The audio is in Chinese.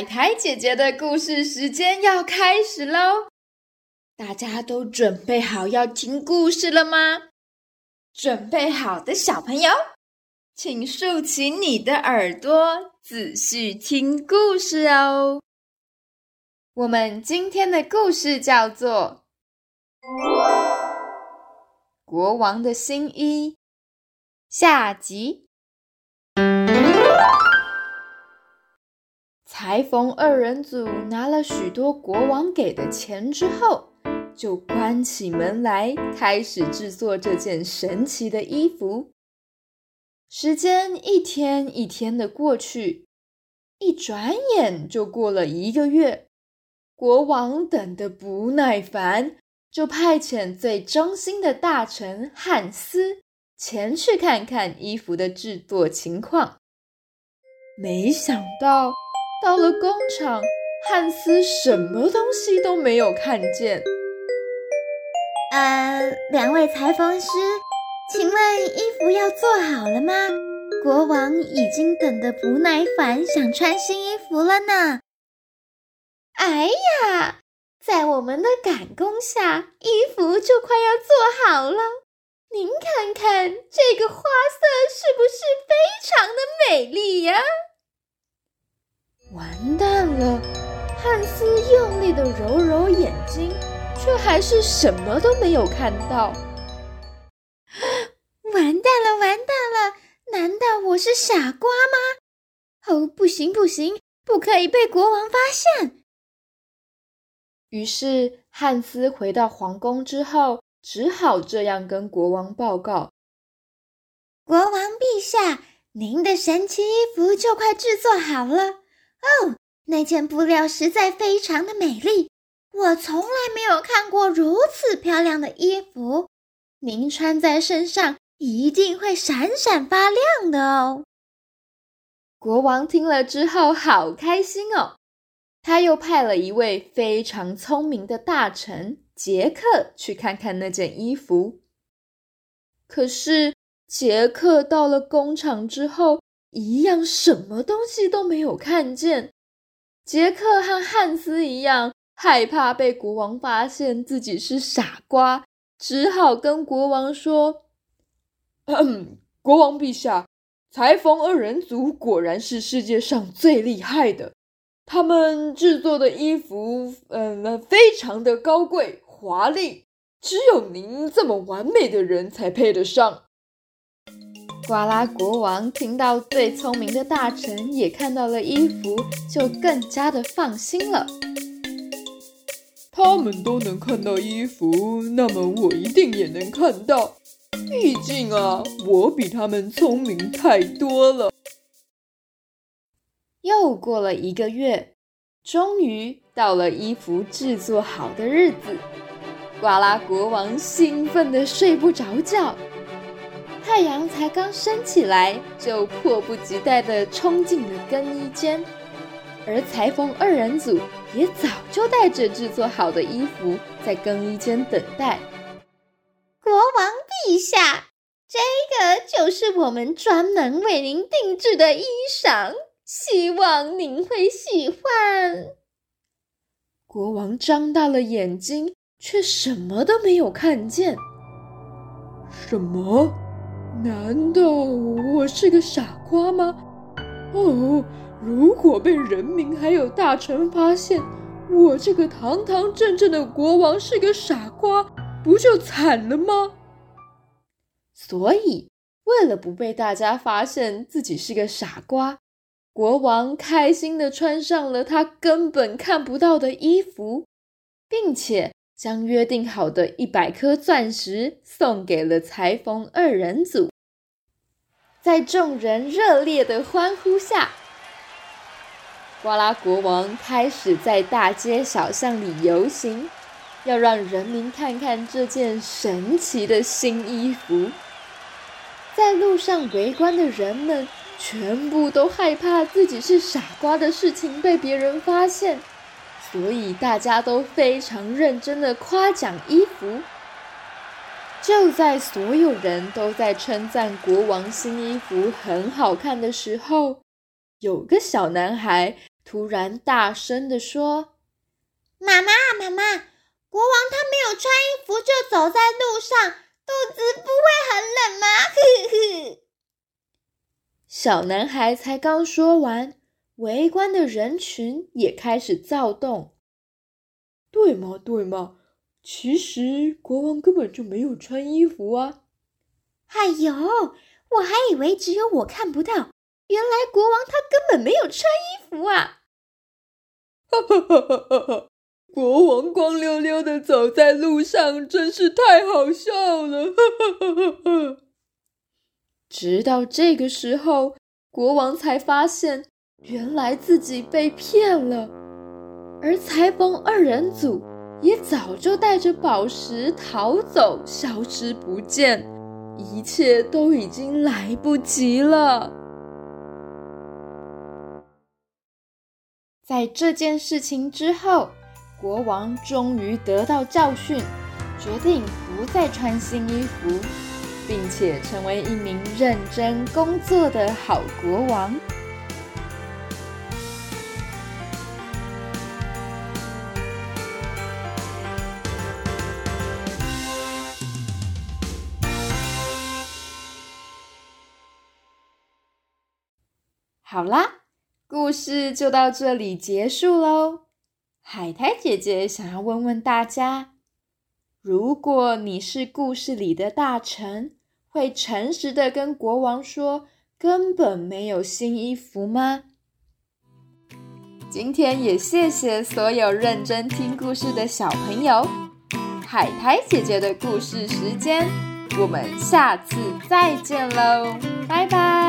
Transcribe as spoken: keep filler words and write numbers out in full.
海苔姐姐的故事时间要开始喽！大家都准备好要听故事了吗？准备好的小朋友，请竖起你的耳朵，仔细听故事哦。我们今天的故事叫做《国王的新衣》下集。裁缝二人组拿了许多国王给的钱之后，就关起门来开始制作这件神奇的衣服。时间一天一天的过去，一转眼就过了一个月。国王等得不耐烦，就派遣最忠心的大臣汉斯前去看看衣服的制作情况。没想到到了工厂，汉斯什么东西都没有看见。呃，两位裁缝师，请问衣服要做好了吗？国王已经等得不耐烦，想穿新衣服了呢。哎呀，在我们的赶工下，衣服就快要做好了。您看看这个花色是不是非常的美丽呀？完蛋了，汉斯用力地揉揉眼睛，却还是什么都没有看到。完蛋了，完蛋了，难道我是傻瓜吗？哦，不行不行，不可以被国王发现。于是汉斯回到皇宫之后，只好这样跟国王报告。国王陛下，您的神奇衣服就快制作好了。哦，那件布料实在非常的美丽，我从来没有看过如此漂亮的衣服。您穿在身上一定会闪闪发亮的哦。国王听了之后好开心哦，他又派了一位非常聪明的大臣杰克去看看那件衣服。可是杰克到了工厂之后，一样什么东西都没有看见。杰克和汉斯一样害怕被国王发现自己是傻瓜，只好跟国王说：嗯，国王陛下，裁缝二人组果然是世界上最厉害的，他们制作的衣服嗯，非常的高贵华丽，只有您这么完美的人才配得上。瓜拉国王听到最聪明的大臣也看到了衣服，就更加的放心了。他们都能看到衣服，那么我一定也能看到，毕竟啊，我比他们聪明太多了。又过了一个月，终于到了衣服制作好的日子。瓜拉国王兴奋得睡不着觉，太阳才刚升起来，就迫不及待地冲进了更衣间，而裁缝二人组也早就带着制作好的衣服在更衣间等待。国王陛下，这个就是我们专门为您定制的衣裳，希望您会喜欢。国王张大了眼睛，却什么都没有看见。什么？难道我是个傻瓜吗？哦，如果被人民还有大臣发现，我这个堂堂正正的国王是个傻瓜，不就惨了吗？所以，为了不被大家发现自己是个傻瓜，国王开心地穿上了他根本看不到的衣服，并且将约定好的一百颗钻石送给了裁缝二人组。在众人热烈的欢呼下，瓜拉国王开始在大街小巷里游行，要让人民看看这件神奇的新衣服。在路上围观的人们全部都害怕自己是傻瓜的事情被别人发现，所以大家都非常认真地夸奖衣服。就在所有人都在称赞国王新衣服很好看的时候，有个小男孩突然大声地说：“妈妈，妈妈，国王他没有穿衣服就走在路上，肚子不会很冷吗？”呵呵。小男孩才刚说完，围观的人群也开始躁动。对嘛对嘛，其实国王根本就没有穿衣服啊。哎呦，我还以为只有我看不到，原来国王他根本没有穿衣服啊。哈哈哈哈哈哈，国王光溜溜的走在路上，真是太好笑了，哈哈哈哈哈。直到这个时候，国王才发现原来自己被骗了，而裁缝二人组也早就带着宝石逃走，消失不见，一切都已经来不及了。在这件事情之后，国王终于得到教训，决定不再穿新衣服，并且成为一名认真工作的好国王。好啦，故事就到这里结束咯。海苔姐姐想要问问大家，如果你是故事里的大臣，会诚实地跟国王说根本没有新衣服吗？今天也谢谢所有认真听故事的小朋友，海苔姐姐的故事时间，我们下次再见咯，拜拜。